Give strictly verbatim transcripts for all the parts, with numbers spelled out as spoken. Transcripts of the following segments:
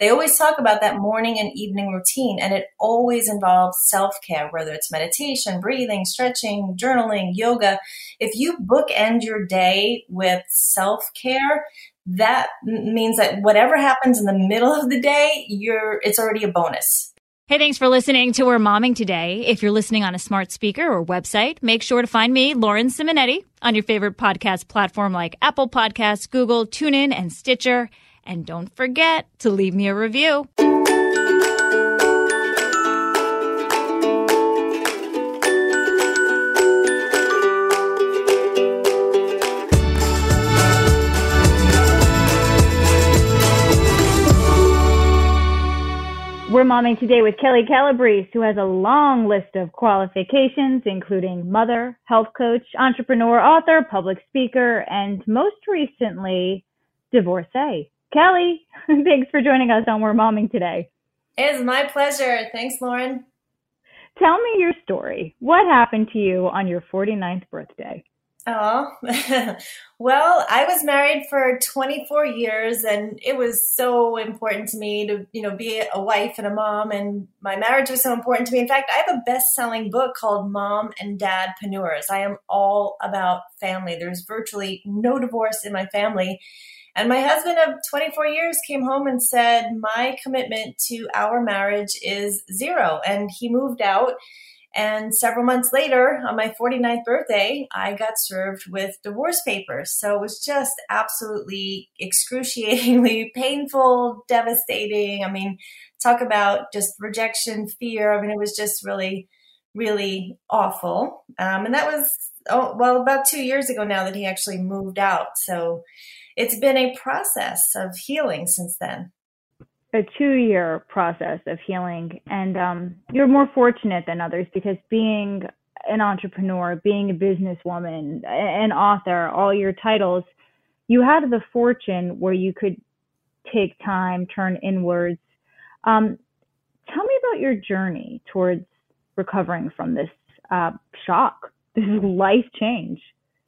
They always talk about that morning and evening routine, and it always involves self-care, whether it's meditation, breathing, stretching, journaling, yoga. If you bookend your day with self-care, that means that whatever happens in the middle of the day, you're it's already a bonus. Hey, thanks for listening to We're Momming Today. If you're listening on a smart speaker or website, make sure to find me, Lauren Simonetti, on your favorite podcast platform like Apple Podcasts, Google, TuneIn, and Stitcher. And don't forget to leave me a review. We're Momming Today with Kelli Calabrese, who has a long list of qualifications, including mother, health coach, entrepreneur, author, public speaker, and most recently, divorcee. Kelli, thanks for joining us on We're Momming Today. It is my pleasure. Thanks, Lauren. Tell me your story. What happened to you on your forty-ninth birthday? Oh, well, I was married for twenty-four years, and it was so important to me to, you know, be a wife and a mom, and my marriage was so important to me. In fact, I have a best-selling book called Mom and Dad Panoras. I am all about family. There's virtually no divorce in my family. And my husband of twenty-four years came home and said, my commitment to our marriage is zero. And he moved out. And several months later, on my forty-ninth birthday, I got served with divorce papers. So it was just absolutely excruciatingly painful, devastating. I mean, talk about just rejection, fear. I mean, it was just really, really awful. Um, and that was, oh, well, about two years ago now that he actually moved out. So it's been a process of healing since then. A two-year process of healing. And um, you're more fortunate than others because being an entrepreneur, being a businesswoman, an author, all your titles, you had the fortune where you could take time, turn inwards. Um, tell me about your journey towards recovering from this uh, shock, this life change.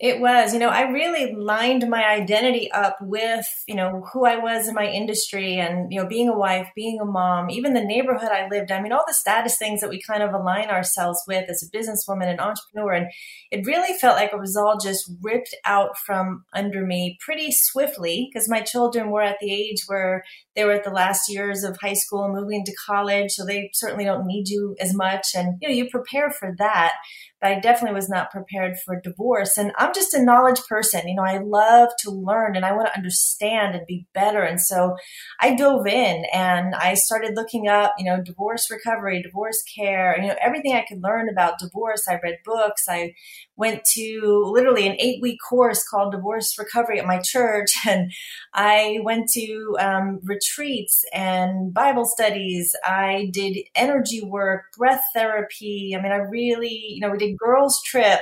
It was, you know, I really lined my identity up with, you know, who I was in my industry and, you know, being a wife, being a mom, even the neighborhood I lived. I mean, all the status things that we kind of align ourselves with as a businesswoman and entrepreneur. And it really felt like it was all just ripped out from under me pretty swiftly because my children were at the age where they were at the last years of high school, moving to college. So they certainly don't need you as much. And, you know, you prepare for that. But I definitely was not prepared for divorce. And I'm just a knowledge person. You know, I love to learn and I want to understand and be better. And so I dove in and I started looking up, you know, divorce recovery, divorce care, you know, everything I could learn about divorce. I read books. I went to literally an eight week course called Divorce Recovery at my church. And I went to um, retreats and Bible studies. I did energy work, breath therapy. I mean, I really, you know, we did girls' trip.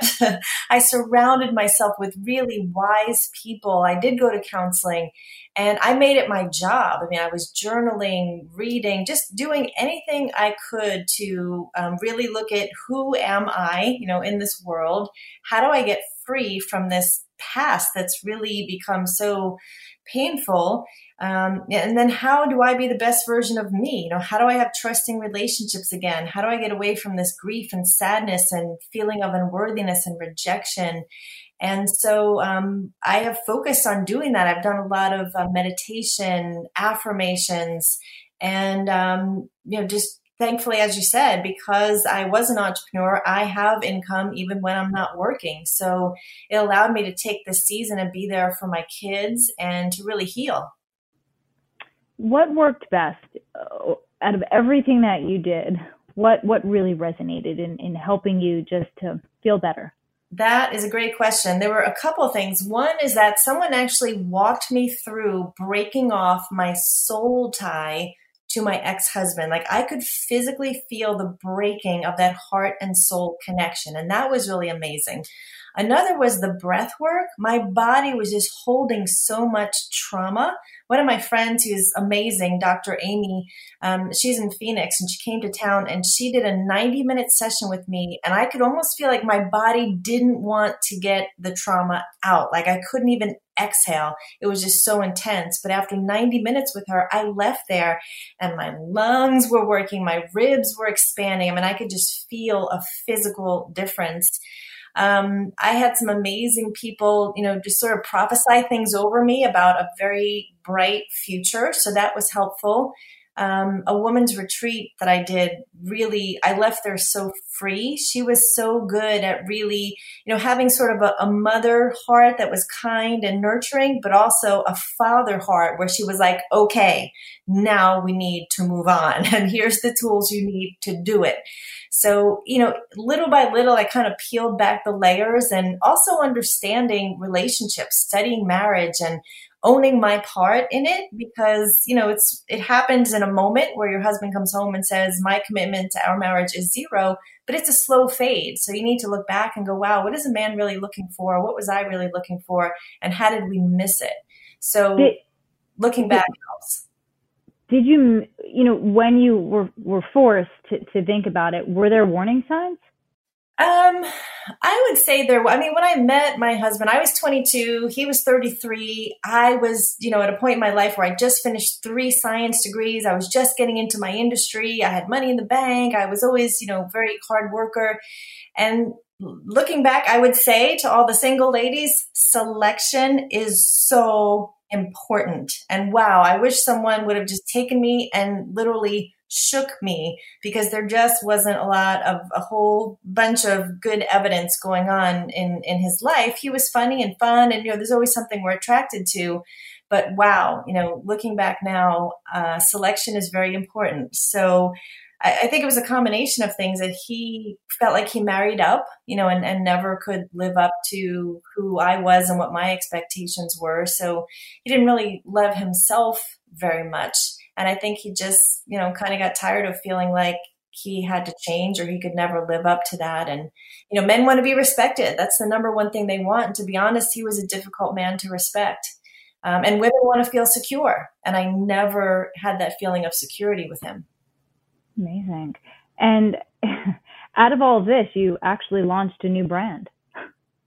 I surrounded myself with really wise people. I did go to counseling and I made it my job. I mean, I was journaling, reading, just doing anything I could to um, really look at who am I, you know, in this world? How do I get free from this past that's really become so painful? Um, and then how do I be the best version of me? You know, how do I have trusting relationships again? How do I get away from this grief and sadness and feeling of unworthiness and rejection? And so um, I have focused on doing that. I've done a lot of uh, meditation, affirmations, and, um, you know, just thankfully, as you said, because I was an entrepreneur, I have income even when I'm not working. So it allowed me to take this season and be there for my kids and to really heal. What worked best out of everything that you did? What what really resonated in, in helping you just to feel better? That is a great question. There were a couple of things. One is that someone actually walked me through breaking off my soul tie to my ex-husband. Like I could physically feel the breaking of that heart and soul connection. And that was really amazing. Another was the breath work. My body was just holding so much trauma. One of my friends who's amazing, Doctor Amy, um, she's in Phoenix and she came to town and she did a ninety minute session with me. And I could almost feel like my body didn't want to get the trauma out. Like I couldn't even exhale. It was just so intense. But after ninety minutes with her, I left there and my lungs were working. My ribs were expanding. I mean, I could just feel a physical difference. Um, I had some amazing people, you know, just sort of prophesy things over me about a very bright future. So that was helpful. Um, a woman's retreat that I did, really, I left there so free. She was so good at really, you know, having sort of a, a mother heart that was kind and nurturing, but also a father heart where she was like, okay, now we need to move on. And here's the tools you need to do it. So, you know, little by little, I kind of peeled back the layers and also understanding relationships, studying marriage and owning my part in it, because, you know, it's, it happens in a moment where your husband comes home and says, my commitment to our marriage is zero, but it's a slow fade. So you need to look back and go, wow, what is a man really looking for? What was I really looking for? And how did we miss it? So did, looking back did, helps. Did you, you know, when you were, were forced to, to think about it, were there warning signs? Um, I would say there, I mean, when I met my husband, I was twenty-two, he was thirty-three. I was, you know, at a point in my life where I just finished three science degrees. I was just getting into my industry. I had money in the bank. I was always, you know, very hard worker. And looking back, I would say to all the single ladies, selection is so important. And wow, I wish someone would have just taken me and literally shook me, because there just wasn't a lot of a whole bunch of good evidence going on in, in his life. He was funny and fun. And, you know, there's always something we're attracted to. But wow, you know, looking back now, uh, selection is very important. So I, I think it was a combination of things that he felt like he married up, you know, and, and never could live up to who I was and what my expectations were. So he didn't really love himself very much. And I think he just, you know, kind of got tired of feeling like he had to change or he could never live up to that. And, you know, men want to be respected. That's the number one thing they want. And to be honest, he was a difficult man to respect. Um, and women want to feel secure. And I never had that feeling of security with him. Amazing. And out of all this, you actually launched a new brand.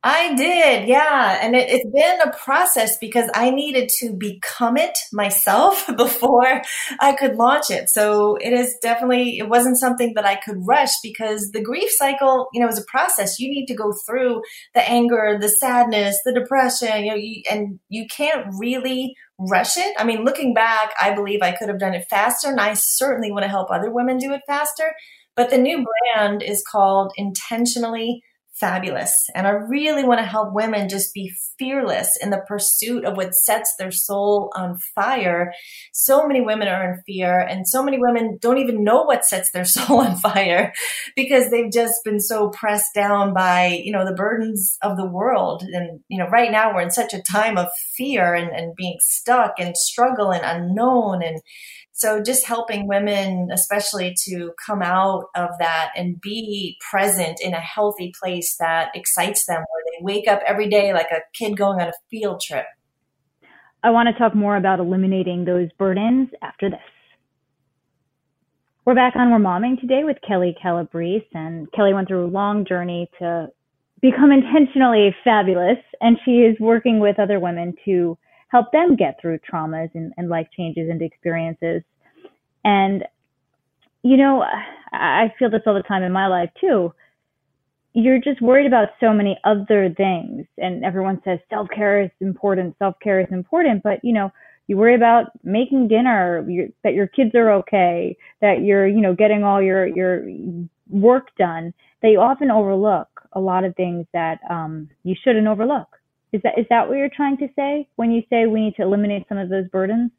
I did. Yeah. And it, it's been a process because I needed to become it myself before I could launch it. So it is definitely, it wasn't something that I could rush, because the grief cycle, you know, is a process. You need to go through the anger, the sadness, the depression, you know, you, and you can't really rush it. I mean, looking back, I believe I could have done it faster, and I certainly want to help other women do it faster. But the new brand is called Intentionally Fabulous. And I really want to help women just be fearless in the pursuit of what sets their soul on fire. So many women are in fear, and so many women don't even know what sets their soul on fire, because they've just been so pressed down by, you know, the burdens of the world. And, you know, right now we're in such a time of fear and, and being stuck and struggle and unknown. And so just helping women, especially, to come out of that and be present in a healthy place that excites them, where they wake up every day like a kid going on a field trip. I want to talk more about eliminating those burdens after this. We're back on We're Momming Today with Kelli Calabrese. And Kelli went through a long journey to become intentionally fabulous. And she is working with other women to help them get through traumas and, and life changes and experiences. And, you know, I feel this all the time in my life too. You're just worried about so many other things. And everyone says self-care is important, self-care is important. But, you know, you worry about making dinner, you, that your kids are okay, that you're, you know, getting all your, your work done. They often overlook a lot of things that um, you shouldn't overlook. Is that is that what you're trying to say when you say we need to eliminate some of those burdens?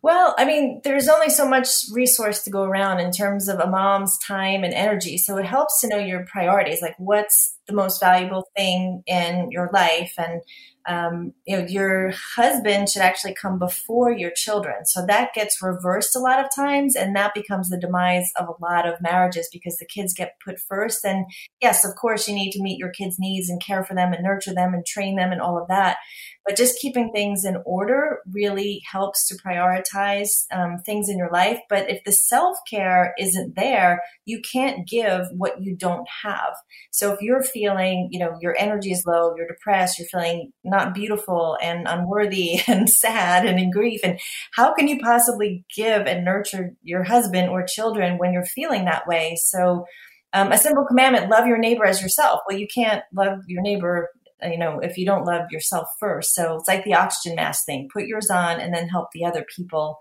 Well, I mean, there's only so much resource to go around in terms of a mom's time and energy. So it helps to know your priorities, like what's the most valuable thing in your life. And, um, you know, your husband should actually come before your children. So that gets reversed a lot of times. And that becomes the demise of a lot of marriages, because the kids get put first. And yes, of course, you need to meet your kids' needs and care for them and nurture them and train them and all of that. But just keeping things in order really helps to prioritize um, things in your life. But if the self-care isn't there, you can't give what you don't have. So if you're feeling, you know, your energy is low, you're depressed, you're feeling not beautiful and unworthy and sad and in grief. And how can you possibly give and nurture your husband or children when you're feeling that way? So um, a simple commandment, love your neighbor as yourself. Well, you can't love your neighbor, you know, if you don't love yourself first. So it's like the oxygen mask thing, put yours on and then help the other people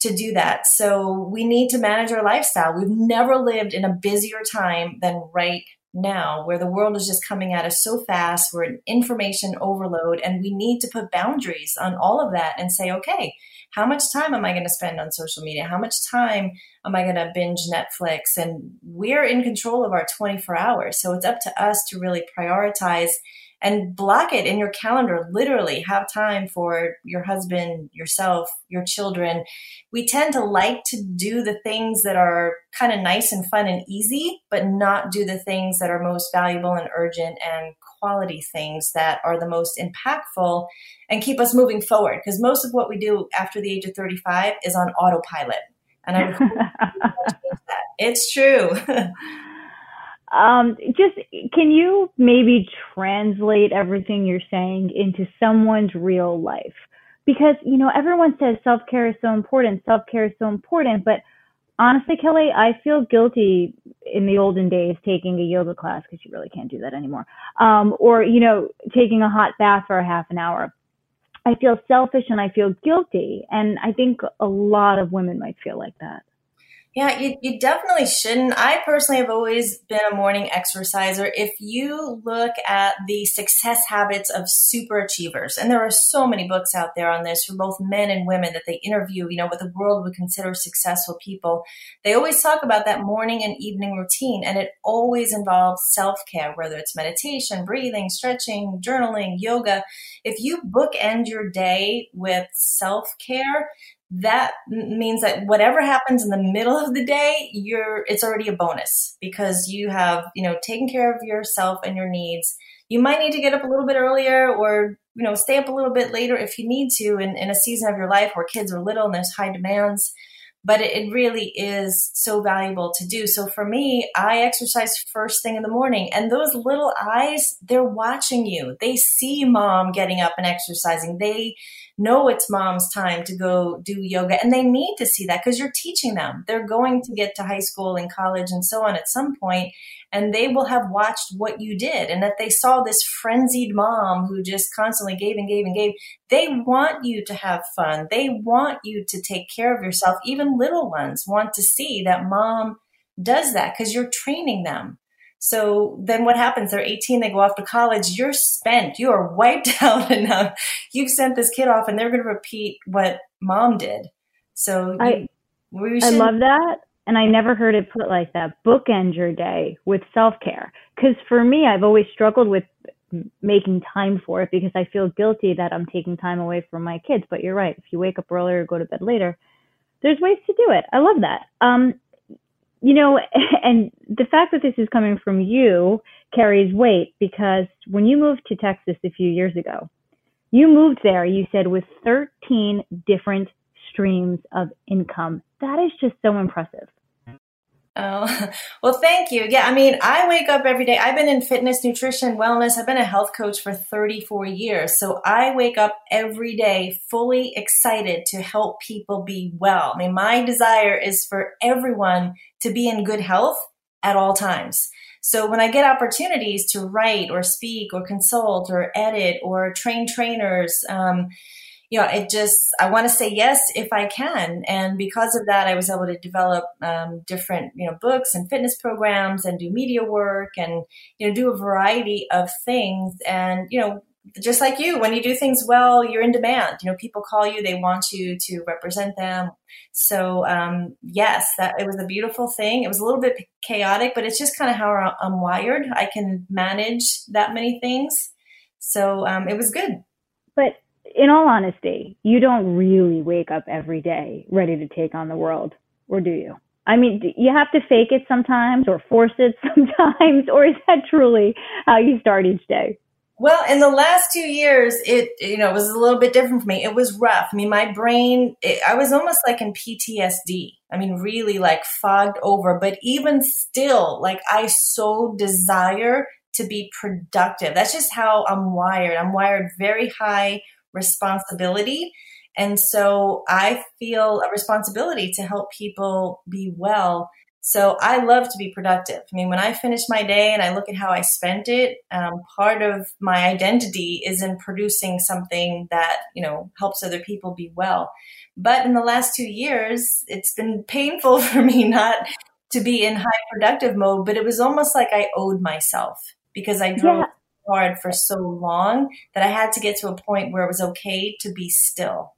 to do that. So we need to manage our lifestyle. We've never lived in a busier time than right now, where the world is just coming at us so fast. We're in information overload, and we need to put boundaries on all of that and say, okay, how much time am I going to spend on social media? How much time am I going to binge Netflix? And we're in control of our twenty-four hours. So it's up to us to really prioritize and block it in your calendar. Literally have time for your husband, yourself, your children. We tend to like to do the things that are kind of nice and fun and easy, but not do the things that are most valuable and urgent and quality things that are the most impactful and keep us moving forward. Because most of what we do after the age of thirty-five is on autopilot. And I would hope that. It's true. Um, just, can you maybe translate everything you're saying into someone's real life? Because, you know, everyone says self-care is so important. Self-care is so important. But honestly, Kelli, I feel guilty in the olden days taking a yoga class, because you really can't do that anymore. Um, or, you know, taking a hot bath for a half an hour. I feel selfish and I feel guilty. And I think a lot of women might feel like that. Yeah, you, you definitely shouldn't. I personally have always been a morning exerciser. If you look at the success habits of super achievers, and there are so many books out there on this for both men and women that they interview, you know, what the world would consider successful people, they always talk about that morning and evening routine. And it always involves self-care, whether it's meditation, breathing, stretching, journaling, yoga. If you bookend your day with self-care, that means that whatever happens in the middle of the day, you're, it's already a bonus, because you have, you know, taken care of yourself and your needs. You might need to get up a little bit earlier, or, you know, stay up a little bit later if you need to in, in a season of your life where kids are little and there's high demands. But it, it really is so valuable to do. So for me, I exercise first thing in the morning, and those little eyes, they're watching you. They see mom getting up and exercising. They know it's mom's time to go do yoga, and they need to see that because you're teaching them. They're going to get to high school and college and so on at some point, and they will have watched what you did. And if they saw this frenzied mom who just constantly gave and gave and gave, they want you to have fun. They want you to take care of yourself. Even little ones want to see that mom does that, because you're training them. So then what happens? They're eighteen, they go off to college, you're spent, you are wiped out enough. You've sent this kid off and they're going to repeat what mom did. So I, we should- I love that. And I never heard it put like that. Bookend your day with self-care. Because for me, I've always struggled with making time for it, because I feel guilty that I'm taking time away from my kids. But you're right. If you wake up earlier or go to bed later, there's ways to do it. I love that. Um, you know, and the fact that this is coming from you carries weight, because when you moved to Texas a few years ago, you moved there, you said, with thirteen different streams of income. That is just so impressive. Oh, well, thank you. Yeah. I mean, I wake up every day. I've been in fitness, nutrition, wellness. I've been a health coach for thirty-four years. So I wake up every day fully excited to help people be well. I mean, my desire is for everyone to be in good health at all times. So when I get opportunities to write or speak or consult or edit or train trainers, um, you know, it just, I want to say yes if I can. And because of that, I was able to develop um, different, you know, books and fitness programs and do media work and, you know, do a variety of things. And, you know, just like you, when you do things well, you're in demand. You know, people call you, they want you to represent them. So um, yes, that it was a beautiful thing. It was a little bit chaotic, but it's just kind of how I'm wired. I can manage that many things. So um, it was good. But in all honesty, you don't really wake up every day ready to take on the world, or do you? I mean, you have to fake it sometimes or force it sometimes, or is that truly how you start each day? Well, in the last two years, it, you know, was a little bit different for me. It was rough. I mean, my brain, it, I was almost like in P T S D. I mean, really like fogged over, but even still, like I so desire to be productive. That's just how I'm wired. I'm wired very high responsibility. And so I feel a responsibility to help people be well. So I love to be productive. I mean, when I finish my day and I look at how I spent it, um, part of my identity is in producing something that, you know, helps other people be well. But in the last two years, it's been painful for me not to be in high productive mode, but it was almost like I owed myself because I drove yeah. hard for so long that I had to get to a point where it was okay to be still.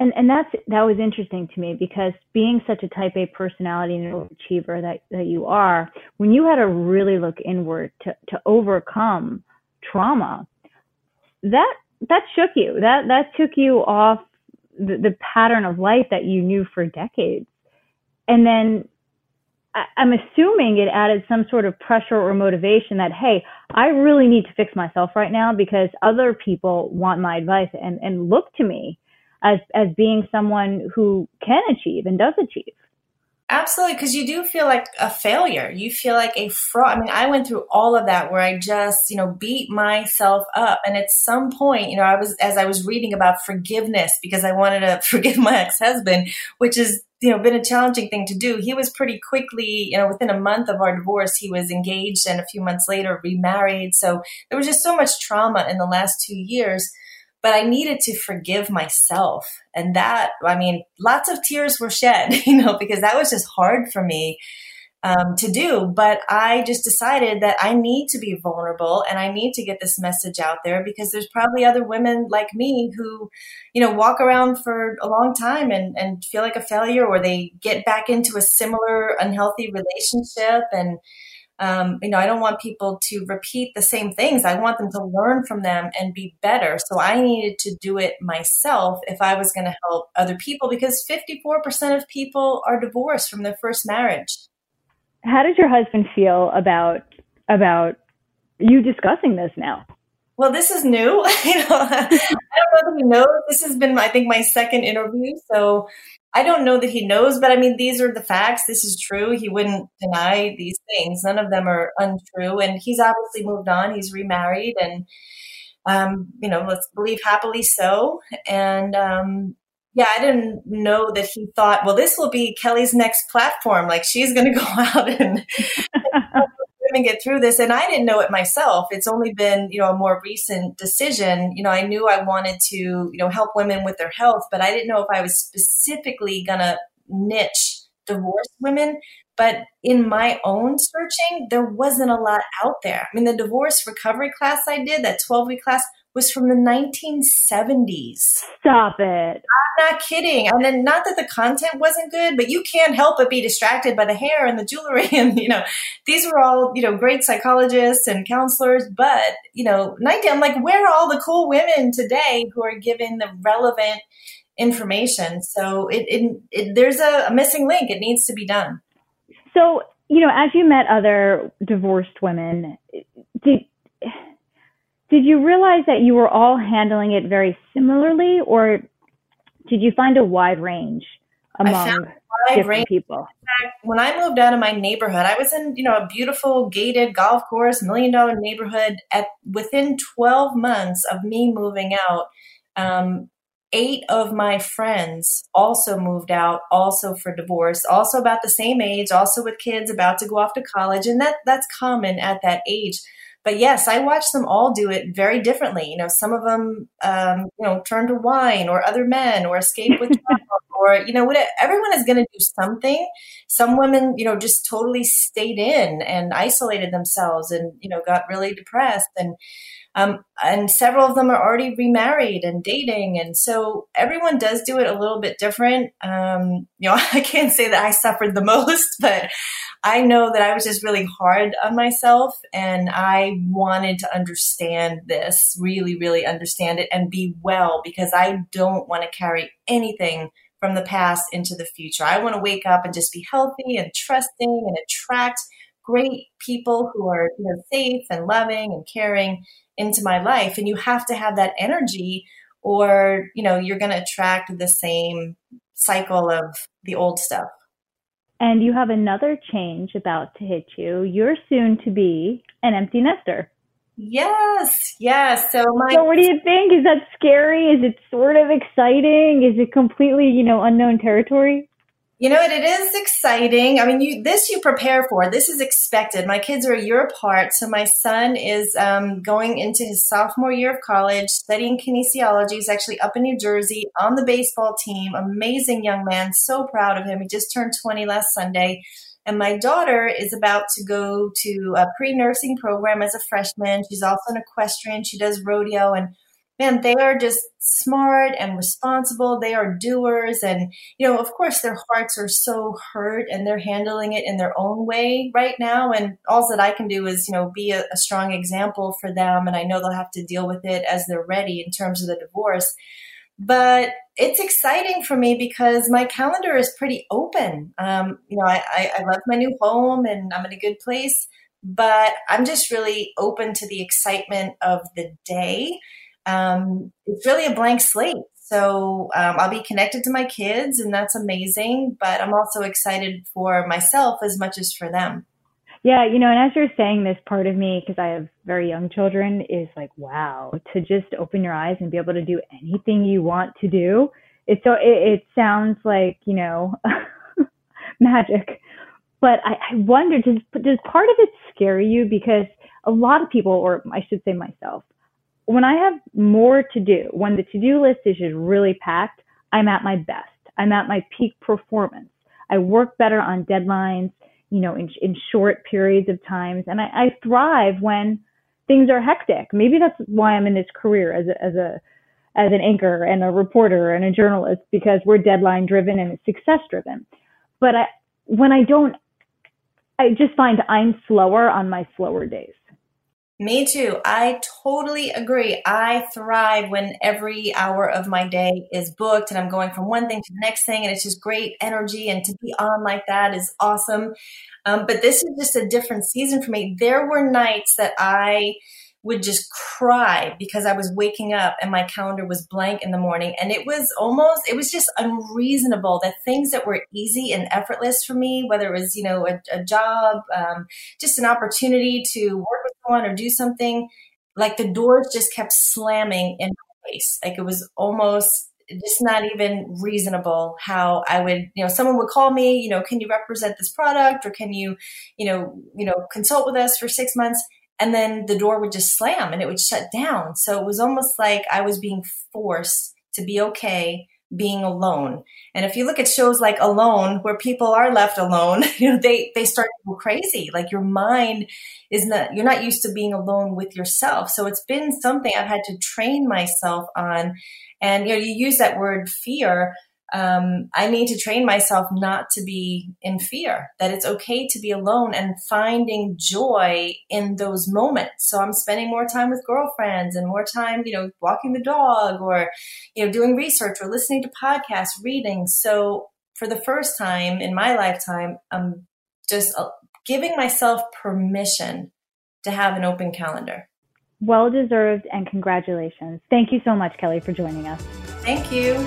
And and that's that was interesting to me because being such a type A personality and an overachiever that, that you are, when you had to really look inward to, to overcome trauma, that that shook you. That that took you off the, the pattern of life that you knew for decades. And then I, I'm assuming it added some sort of pressure or motivation that, hey, I really need to fix myself right now because other people want my advice and, and look to me as as being someone who can achieve and does achieve. Absolutely, because you do feel like a failure. You feel like a fraud. I mean, I went through all of that where I just, you know, beat myself up. And at some point, you know, I was, as I was reading about forgiveness, because I wanted to forgive my ex-husband, which is, you know, been a challenging thing to do. He was pretty quickly, you know, within a month of our divorce, he was engaged and a few months later remarried. So there was just so much trauma in the last two years. But I needed to forgive myself. And that, I mean, lots of tears were shed, you know, because that was just hard for me um, to do. But I just decided that I need to be vulnerable and I need to get this message out there because there's probably other women like me who, you know, walk around for a long time and, and feel like a failure, or they get back into a similar unhealthy relationship. And Um, you know, I don't want people to repeat the same things. I want them to learn from them and be better. So I needed to do it myself if I was going to help other people, because fifty-four percent of people are divorced from their first marriage. How did your husband feel about about you discussing this now? Well, this is new. you know, I don't know if he knows. This has been, I think, my second interview. So I don't know that he knows, but I mean, these are the facts. This is true. He wouldn't deny these things. None of them are untrue. And he's obviously moved on. He's remarried and, um, you know, let's believe happily so. And, um, yeah, I didn't know that he thought, well, this will be Kelli's next platform. Like she's going to go out and women get through this. And I didn't know it myself. It's only been, you know, a more recent decision. You know, I knew I wanted to, you know, help women with their health, but I didn't know if I was specifically going to niche divorced women. But in my own searching, there wasn't a lot out there. I mean, the divorce recovery class I did, that twelve-week class, was from the nineteen seventies. Stop it. I'm not kidding. And then not that the content wasn't good, but you can't help but be distracted by the hair and the jewelry. And, you know, these were all, you know, great psychologists and counselors. But, you know, I'm like, where are all the cool women today who are giving the relevant information? So it, it, it there's a, a missing link. It needs to be done. So, you know, as you met other divorced women, did Did you realize that you were all handling it very similarly, or did you find a wide range among I found a wide different range. people? In fact, when I moved out of my neighborhood, I was in, you know, a beautiful gated golf course, million dollar neighborhood. At within twelve months of me moving out, um, eight of my friends also moved out, also for divorce, also about the same age, also with kids about to go off to college. And that that's common at that age. But yes, I watched them all do it very differently. You know, some of them, um, you know, turn to wine or other men or escape with trauma or, you know, whatever. Everyone is going to do something. Some women, you know, just totally stayed in and isolated themselves and, you know, got really depressed. And um, and several of them are already remarried and dating. And so everyone does do it a little bit different. Um, you know, I can't say that I suffered the most, but I know that I was just really hard on myself and I wanted to understand this, really, really understand it and be well, because I don't want to carry anything from the past into the future. I want to wake up and just be healthy and trusting and attract great people who are, you know, safe and loving and caring into my life. And you have to have that energy or, you know, you're going to attract the same cycle of the old stuff. and you have another change about to hit you. You're soon to be an empty nester. Yes, yes. So, my- so what do you think? Is that scary? Is it sort of exciting? Is it completely, you know, unknown territory? You know, it, it is exciting. I mean, you, this you prepare for. This is expected. My kids are a year apart. So my son is um, going into his sophomore year of college, studying kinesiology. He's actually up in New Jersey on the baseball team. Amazing young man. So proud of him. He just turned twenty last Sunday. And my daughter is about to go to a pre-nursing program as a freshman. She's also an equestrian. She does rodeo. And man, they are just smart and responsible. They are doers. And, you know, of course, their hearts are so hurt and they're handling it in their own way right now. And all that I can do is, you know, be a, a strong example for them. And I know they'll have to deal with it as they're ready in terms of the divorce. But it's exciting for me because my calendar is pretty open. Um, you know, I, I, I love my new home and I'm in a good place, but I'm just really open to the excitement of the day. Um, it's really a blank slate. So um, I'll be connected to my kids and that's amazing, but I'm also excited for myself as much as for them. Yeah, you know, and as you're saying this, part of me, because I have very young children, is like, wow, to just open your eyes and be able to do anything you want to do. It's so, it, it sounds like, you know, magic. But I, I wonder, does, does part of it scare you? Because a lot of people, or I should say myself, when I have more to do, when the to-do list is just really packed, I'm at my best. I'm at my peak performance. I work better on deadlines, you know, in, in short periods of times. And I, I thrive when things are hectic. Maybe that's why I'm in this career as a, as a, as an anchor and a reporter and a journalist, because we're deadline driven and success driven. But I, when I don't, I just find I'm slower on my slower days. Me too. I totally agree. I thrive when every hour of my day is booked and I'm going from one thing to the next thing. And it's just great energy. And to be on like that is awesome. Um, but this is just a different season for me. There were nights that I would just cry because I was waking up and my calendar was blank in the morning. And it was almost, it was just unreasonable that things that were easy and effortless for me, whether it was, you know, a, a job, um, just an opportunity to work with someone or do something, like the doors just kept slamming in my face. Like it was almost just not even reasonable how I would, you know, someone would call me, you know, can you represent this product or can you, you know, you know, consult with us for six months? And then the door would just slam and it would shut down. So it was almost like I was being forced to be okay being alone. And if you look at shows like Alone, where people are left alone, you know, they, they start to go crazy. Like your mind is not, you're not used to being alone with yourself. So it's been something I've had to train myself on. And, you know, you use that word fear. Um, I need to train myself not to be in fear, that it's okay to be alone and finding joy in those moments. So I'm spending more time with girlfriends and more time, you know, walking the dog or, you know, doing research or listening to podcasts, reading. So for the first time in my lifetime, I'm just giving myself permission to have an open calendar. Well deserved and congratulations. Thank you so much, Kelli, for joining us. Thank you.